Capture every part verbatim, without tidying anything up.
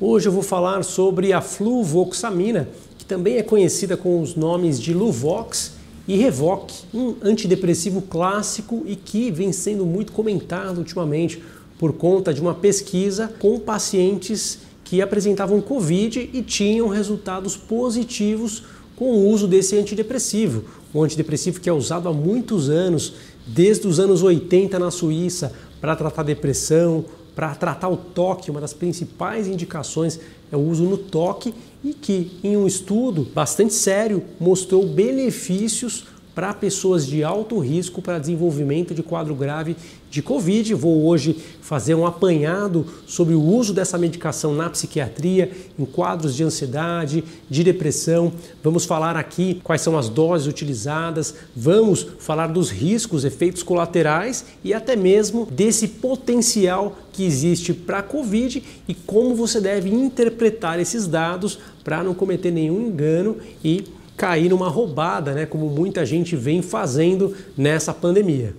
Hoje eu vou falar sobre a fluvoxamina, que também é conhecida com os nomes de Luvox e Revox, um antidepressivo clássico e que vem sendo muito comentado ultimamente por conta de uma pesquisa com pacientes que apresentavam Covid e tinham resultados positivos com o uso desse antidepressivo. Um antidepressivo que é usado há muitos anos, desde os anos oitenta na Suíça, para tratar depressão, para tratar o T O C, uma das principais indicações é o uso no T O C e que, em um estudo bastante sério, mostrou benefícios para pessoas de alto risco para desenvolvimento de quadro grave de Covid. Vou hoje fazer um apanhado sobre o uso dessa medicação na psiquiatria, em quadros de ansiedade, de depressão. Vamos falar aqui quais são as doses utilizadas, vamos falar dos riscos, efeitos colaterais e até mesmo desse potencial que existe para Covid e como você deve interpretar esses dados para não cometer nenhum engano e cair numa roubada, né, como muita gente vem fazendo nessa pandemia.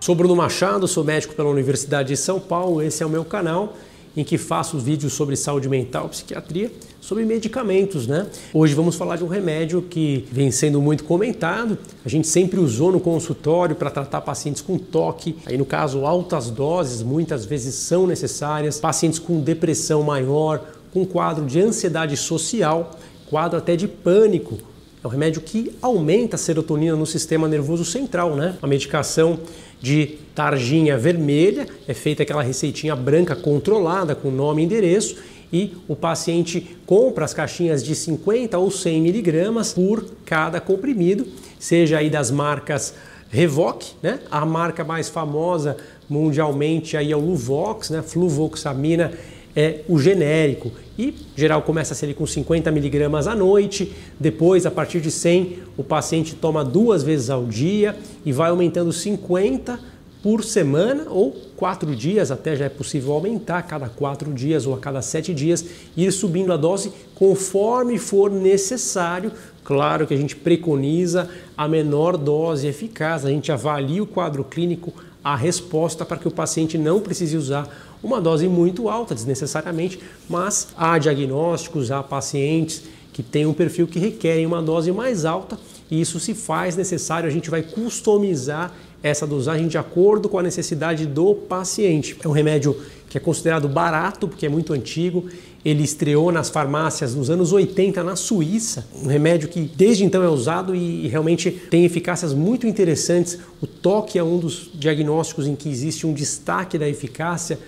Sou Bruno Machado, sou médico pela Universidade de São Paulo, esse é o meu canal em que faço vídeos sobre saúde mental, psiquiatria, sobre medicamentos, né? Hoje vamos falar de um remédio que vem sendo muito comentado, a gente sempre usou no consultório para tratar pacientes com T O C, aí no caso altas doses muitas vezes são necessárias, pacientes com depressão maior, com quadro de ansiedade social, quadro até de pânico. É um remédio que aumenta a serotonina no sistema nervoso central, né? A medicação de tarjinha vermelha é feita aquela receitinha branca controlada com nome e endereço, e o paciente compra as caixinhas de cinquenta ou cem miligramas por cada comprimido, seja aí das marcas Revox, né? A marca mais famosa mundialmente aí é o Luvox, né? Fluvoxamina é o genérico e geral começa-se ali com cinquenta miligramas à noite, depois a partir de cem o paciente toma duas vezes ao dia e vai aumentando cinquenta por semana ou quatro dias, até já é possível aumentar a cada quatro dias ou a cada sete dias, ir subindo a dose conforme for necessário. Claro que a gente preconiza a menor dose eficaz, a gente avalia o quadro clínico, a resposta para que o paciente não precise usar uma dose muito alta desnecessariamente, mas há diagnósticos, há pacientes que têm um perfil que requerem uma dose mais alta e isso se faz necessário, a gente vai customizar essa dosagem de acordo com a necessidade do paciente. É um remédio que é considerado barato, porque é muito antigo. Ele estreou nas farmácias nos anos oitenta na Suíça. Um remédio que desde então é usado e realmente tem eficácias muito interessantes. O T O C é um dos diagnósticos em que existe um destaque da eficácia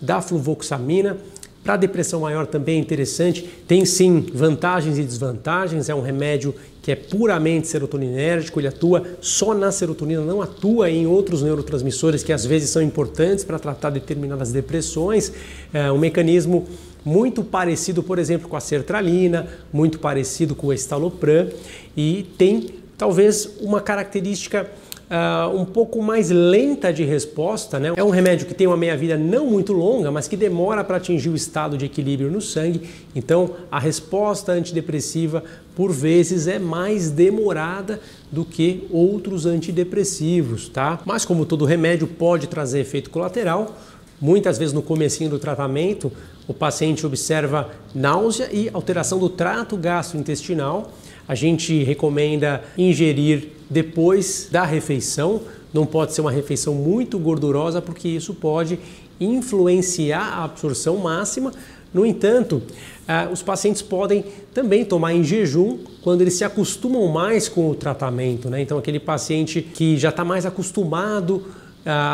da fluvoxamina. Para depressão maior também é interessante, tem sim vantagens e desvantagens, é um remédio que é puramente serotoninérgico, ele atua só na serotonina, não atua em outros neurotransmissores que às vezes são importantes para tratar determinadas depressões, é um mecanismo muito parecido, por exemplo, com a sertralina, muito parecido com o escitalopram e tem talvez uma característica Uh, um pouco mais lenta de resposta, né? É um remédio que tem uma meia-vida não muito longa, mas que demora para atingir o estado de equilíbrio no sangue, então a resposta antidepressiva por vezes é mais demorada do que outros antidepressivos, tá? Mas como todo remédio pode trazer efeito colateral, muitas vezes no comecinho do tratamento o paciente observa náusea e alteração do trato gastrointestinal. A gente recomenda ingerir depois da refeição, não pode ser uma refeição muito gordurosa porque isso pode influenciar a absorção máxima. No entanto, os pacientes podem também tomar em jejum quando eles se acostumam mais com o tratamento, né? Então aquele paciente que já está mais acostumado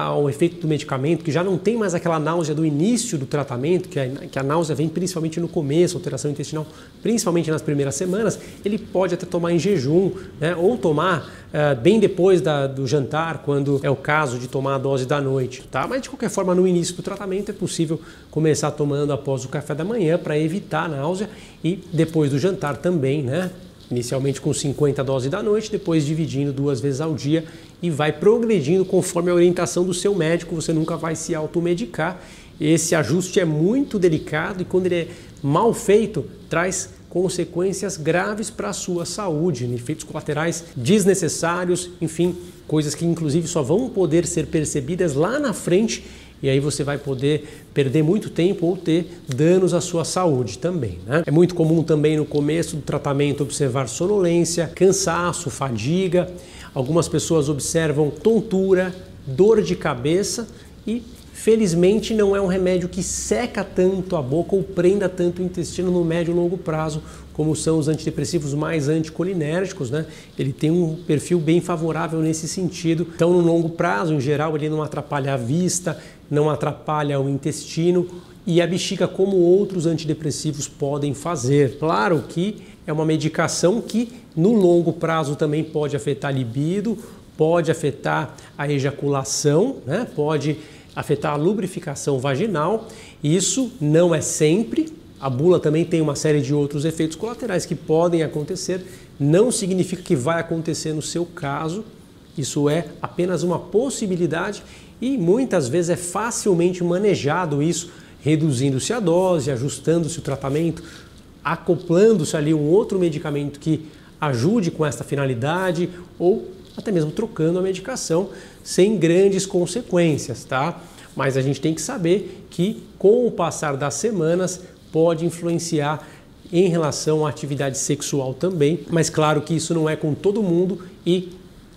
ao efeito do medicamento, que já não tem mais aquela náusea do início do tratamento, que a, que a náusea vem principalmente no começo, alteração intestinal, principalmente nas primeiras semanas, ele pode até tomar em jejum, né? Ou tomar uh, bem depois da, do jantar, quando é o caso de tomar a dose da noite, tá? Mas de qualquer forma, no início do tratamento é possível começar tomando após o café da manhã para evitar a náusea e depois do jantar também, né? Inicialmente com cinquenta doses da noite, depois dividindo duas vezes ao dia e vai progredindo conforme a orientação do seu médico, você nunca vai se automedicar. Esse ajuste é muito delicado e quando ele é mal feito, traz consequências graves para a sua saúde, efeitos colaterais desnecessários, enfim, coisas que inclusive só vão poder ser percebidas lá na frente e aí você vai poder perder muito tempo ou ter danos à sua saúde também, né? É muito comum também no começo do tratamento observar sonolência, cansaço, fadiga, algumas pessoas observam tontura, dor de cabeça e felizmente não é um remédio que seca tanto a boca ou prenda tanto o intestino no médio e longo prazo, como são os antidepressivos mais anticolinérgicos, né? Ele tem um perfil bem favorável nesse sentido. Então, no longo prazo, em geral, ele não atrapalha a vista, não atrapalha o intestino e a bexiga, como outros antidepressivos podem fazer. Claro que é uma medicação que, no longo prazo, também pode afetar a libido, pode afetar a ejaculação, né? Pode afetar a lubrificação vaginal. Isso não é sempre. A bula também tem uma série de outros efeitos colaterais que podem acontecer. Não significa que vai acontecer no seu caso. Isso é apenas uma possibilidade e muitas vezes é facilmente manejado isso, reduzindo-se a dose, ajustando-se o tratamento, acoplando-se ali um outro medicamento que ajude com esta finalidade ou até mesmo trocando a medicação sem grandes consequências, tá? Mas a gente tem que saber que com o passar das semanas pode influenciar em relação à atividade sexual também, mas claro que isso não é com todo mundo e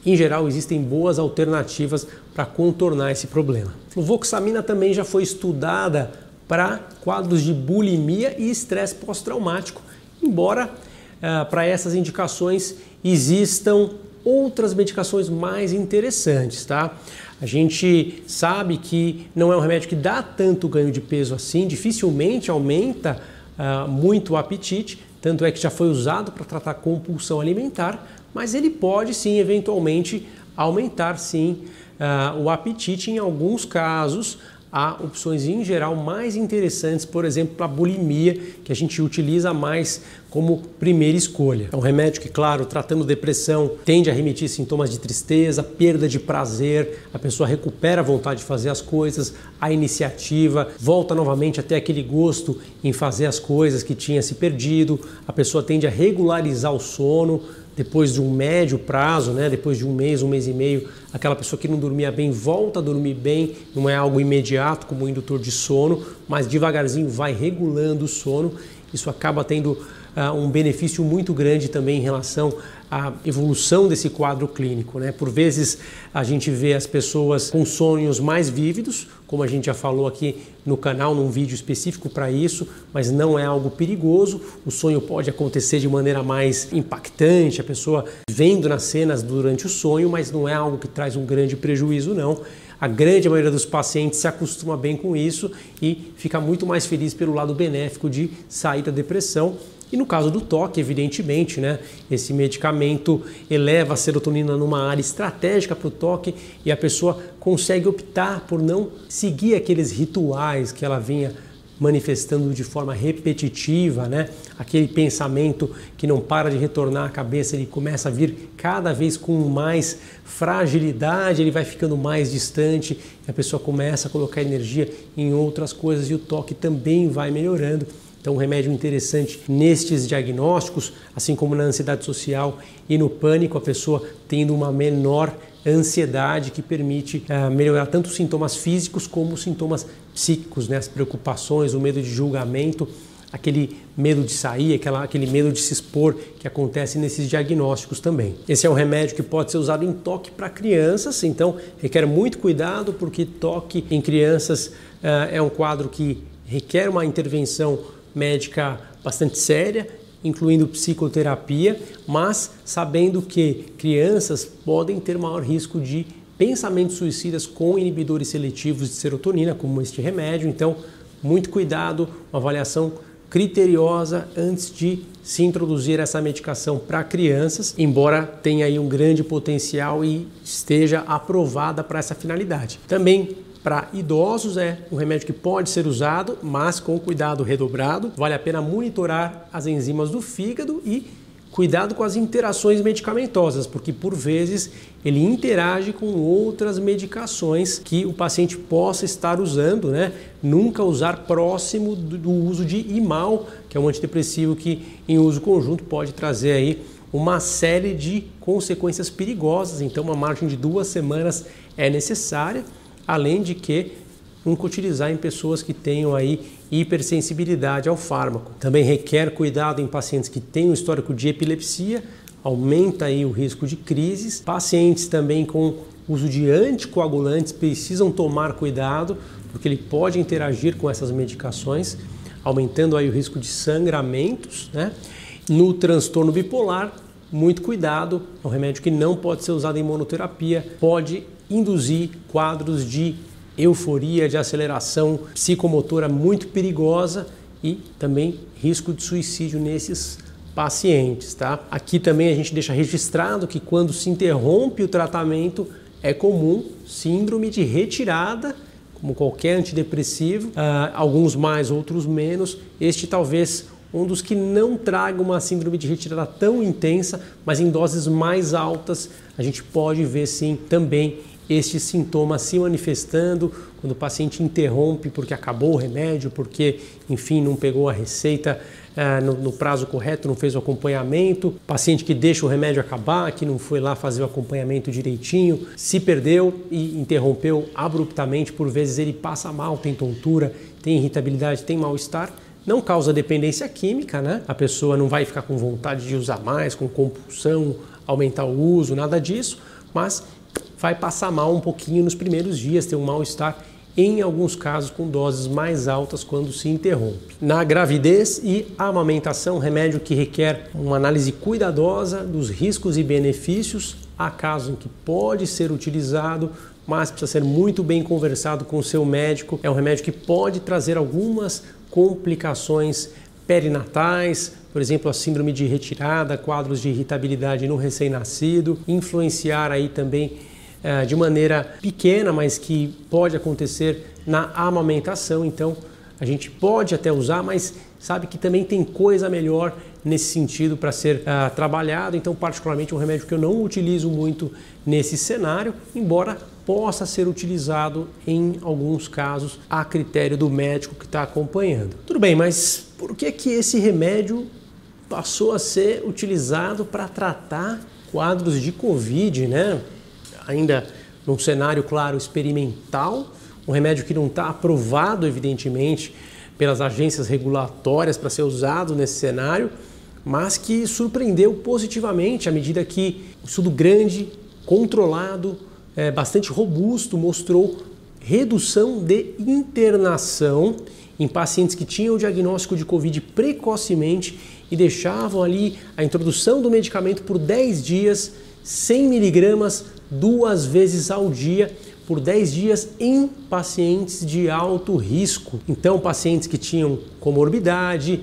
em geral existem boas alternativas para contornar esse problema. Fluvoxamina também já foi estudada para quadros de bulimia e estresse pós-traumático, embora ah, para essas indicações existam outras medicações mais interessantes, tá? A gente sabe que não é um remédio que dá tanto ganho de peso assim, dificilmente aumenta uh, muito o apetite, tanto é que já foi usado para tratar compulsão alimentar, mas ele pode sim, eventualmente, aumentar sim uh, o apetite em alguns casos. Há opções em geral mais interessantes, por exemplo, para a bulimia, que a gente utiliza mais como primeira escolha. É um remédio que, claro, tratando depressão, tende a remitir sintomas de tristeza, perda de prazer, a pessoa recupera a vontade de fazer as coisas, a iniciativa, volta novamente a ter aquele gosto em fazer as coisas que tinha se perdido, a pessoa tende a regularizar o sono. Depois de um médio prazo, né? Depois de um mês, um mês e meio, aquela pessoa que não dormia bem volta a dormir bem, não é algo imediato como um indutor de sono, mas devagarzinho vai regulando o sono. Isso acaba tendo uh, um benefício muito grande também em relação à evolução desse quadro clínico, né? Por vezes a gente vê as pessoas com sonhos mais vívidos, como a gente já falou aqui no canal, num vídeo específico para isso, mas não é algo perigoso. O sonho pode acontecer de maneira mais impactante, a pessoa vendo nas cenas durante o sonho, mas não é algo que traz um grande prejuízo, não. A grande maioria dos pacientes se acostuma bem com isso e fica muito mais feliz pelo lado benéfico de sair da depressão. E no caso do T O C, evidentemente, né? Esse medicamento eleva a serotonina numa área estratégica para o T O C e a pessoa consegue optar por não seguir aqueles rituais que ela vinha manifestando de forma repetitiva, né? Aquele pensamento que não para de retornar à cabeça, ele começa a vir cada vez com mais fragilidade, ele vai ficando mais distante, a pessoa começa a colocar energia em outras coisas e o T O C também vai melhorando. Então, um remédio interessante nestes diagnósticos, assim como na ansiedade social e no pânico, a pessoa tendo uma menor ansiedade que permite uh, melhorar tanto os sintomas físicos como os sintomas psíquicos, né? As preocupações, o medo de julgamento, aquele medo de sair, aquela, aquele medo de se expor que acontece nesses diagnósticos também. Esse é um remédio que pode ser usado em T O C para crianças, então requer muito cuidado porque T O C em crianças uh, é um quadro que requer uma intervenção médica bastante séria, incluindo psicoterapia, mas sabendo que crianças podem ter maior risco de pensamentos suicidas com inibidores seletivos de serotonina, como este remédio. Então, muito cuidado, uma avaliação criteriosa antes de se introduzir essa medicação para crianças, embora tenha aí um grande potencial e esteja aprovada para essa finalidade. Também para idosos é um remédio que pode ser usado, mas com cuidado redobrado. Vale a pena monitorar as enzimas do fígado e Cuidado com as interações medicamentosas, porque por vezes ele interage com outras medicações que o paciente possa estar usando, né? Nunca usar próximo do uso de Imal, que é um antidepressivo que em uso conjunto pode trazer aí uma série de consequências perigosas. Então uma margem de duas semanas é necessária, além de que nunca utilizar em pessoas que tenham aí hipersensibilidade ao fármaco. Também requer cuidado em pacientes que têm um histórico de epilepsia, aumenta aí o risco de crises. Pacientes também com uso de anticoagulantes precisam tomar cuidado, porque ele pode interagir com essas medicações, aumentando aí o risco de sangramentos, né? No transtorno bipolar, muito cuidado, é um remédio que não pode ser usado em monoterapia, pode induzir quadros de euforia, de aceleração psicomotora muito perigosa e também risco de suicídio nesses pacientes, tá? Aqui também a gente deixa registrado que quando se interrompe o tratamento é comum síndrome de retirada, como qualquer antidepressivo, uh, alguns mais, outros menos. Este talvez um dos que não traga uma síndrome de retirada tão intensa, mas em doses mais altas a gente pode ver sim também estes sintomas se manifestando quando o paciente interrompe porque acabou o remédio, porque, enfim, não pegou a receita ah, no, no prazo correto, não fez o acompanhamento. Paciente que deixa o remédio acabar, que não foi lá fazer o acompanhamento direitinho, se perdeu e interrompeu abruptamente. Por vezes ele passa mal, tem tontura, tem irritabilidade, tem mal-estar. Não causa dependência química, né? A pessoa não vai ficar com vontade de usar mais, com compulsão, aumentar o uso, nada disso, mas vai passar mal um pouquinho nos primeiros dias, ter um mal-estar, em alguns casos com doses mais altas quando se interrompe. Na gravidez e amamentação, remédio que requer uma análise cuidadosa dos riscos e benefícios, há casos em que pode ser utilizado, mas precisa ser muito bem conversado com o seu médico. É um remédio que pode trazer algumas complicações perinatais, por exemplo, a síndrome de retirada, quadros de irritabilidade no recém-nascido, influenciar aí também de maneira pequena, mas que pode acontecer na amamentação. Então a gente pode até usar, mas sabe que também tem coisa melhor nesse sentido para ser uh, trabalhado. Então particularmente um remédio que eu não utilizo muito nesse cenário, embora possa ser utilizado em alguns casos a critério do médico que está acompanhando. Tudo bem, mas por que que esse remédio passou a ser utilizado para tratar quadros de Covid, né? Ainda num cenário, claro, experimental, um remédio que não está aprovado, evidentemente, pelas agências regulatórias para ser usado nesse cenário, mas que surpreendeu positivamente à medida que um estudo grande, controlado, é, bastante robusto, mostrou redução de internação em pacientes que tinham o diagnóstico de Covid precocemente e deixavam ali a introdução do medicamento por dez dias, cem miligramas, duas vezes ao dia, por dez dias em pacientes de alto risco. Então pacientes que tinham comorbidade,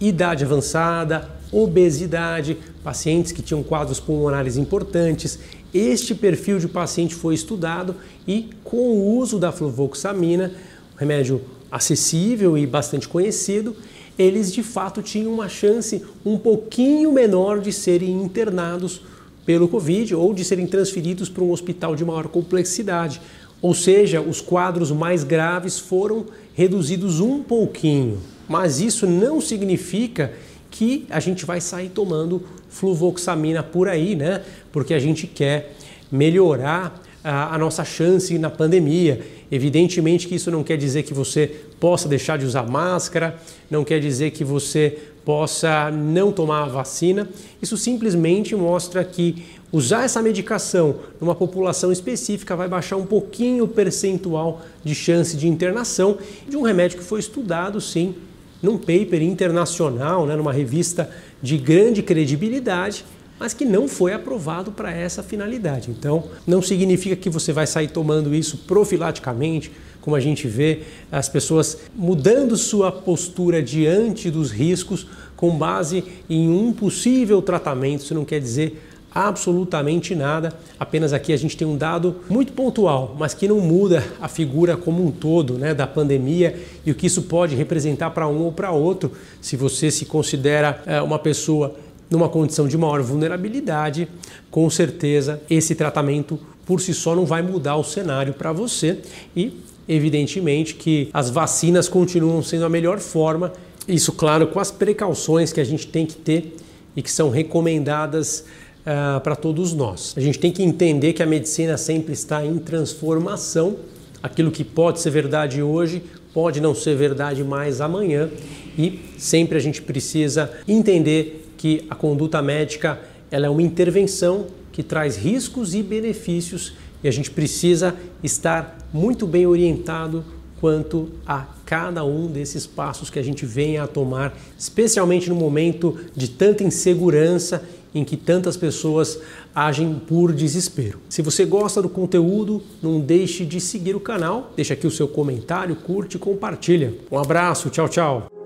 idade avançada, obesidade, pacientes que tinham quadros pulmonares importantes. Este perfil de paciente foi estudado e com o uso da fluvoxamina, um remédio acessível e bastante conhecido, eles de fato tinham uma chance um pouquinho menor de serem internados pelo Covid ou de serem transferidos para um hospital de maior complexidade. Ou seja, os quadros mais graves foram reduzidos um pouquinho. Mas isso não significa que a gente vai sair tomando fluvoxamina por aí, né? Porque a gente quer melhorar a, a nossa chance na pandemia. Evidentemente que isso não quer dizer que você possa deixar de usar máscara, não quer dizer que você possa não tomar a vacina. Isso simplesmente mostra que usar essa medicação numa população específica vai baixar um pouquinho o percentual de chance de internação de um remédio que foi estudado, sim, num paper internacional, né, numa revista de grande credibilidade, mas que não foi aprovado para essa finalidade. Então, não significa que você vai sair tomando isso profilaticamente, como a gente vê as pessoas mudando sua postura diante dos riscos com base em um possível tratamento. Isso não quer dizer absolutamente nada, apenas aqui a gente tem um dado muito pontual, mas que não muda a figura como um todo, né, da pandemia e o que isso pode representar para um ou para outro. Se você se considera é, uma pessoa numa condição de maior vulnerabilidade, com certeza esse tratamento por si só não vai mudar o cenário para você e, evidentemente, que as vacinas continuam sendo a melhor forma, isso, claro, com as precauções que a gente tem que ter e que são recomendadas uh, para todos nós. A gente tem que entender que a medicina sempre está em transformação, aquilo que pode ser verdade hoje pode não ser verdade mais amanhã e sempre a gente precisa entender que a conduta médica ela é uma intervenção que traz riscos e benefícios e a gente precisa estar muito bem orientado quanto a cada um desses passos que a gente vem a tomar, especialmente no momento de tanta insegurança em que tantas pessoas agem por desespero. Se você gosta do conteúdo, não deixe de seguir o canal, deixa aqui o seu comentário, curte e compartilha. Um abraço, tchau, tchau!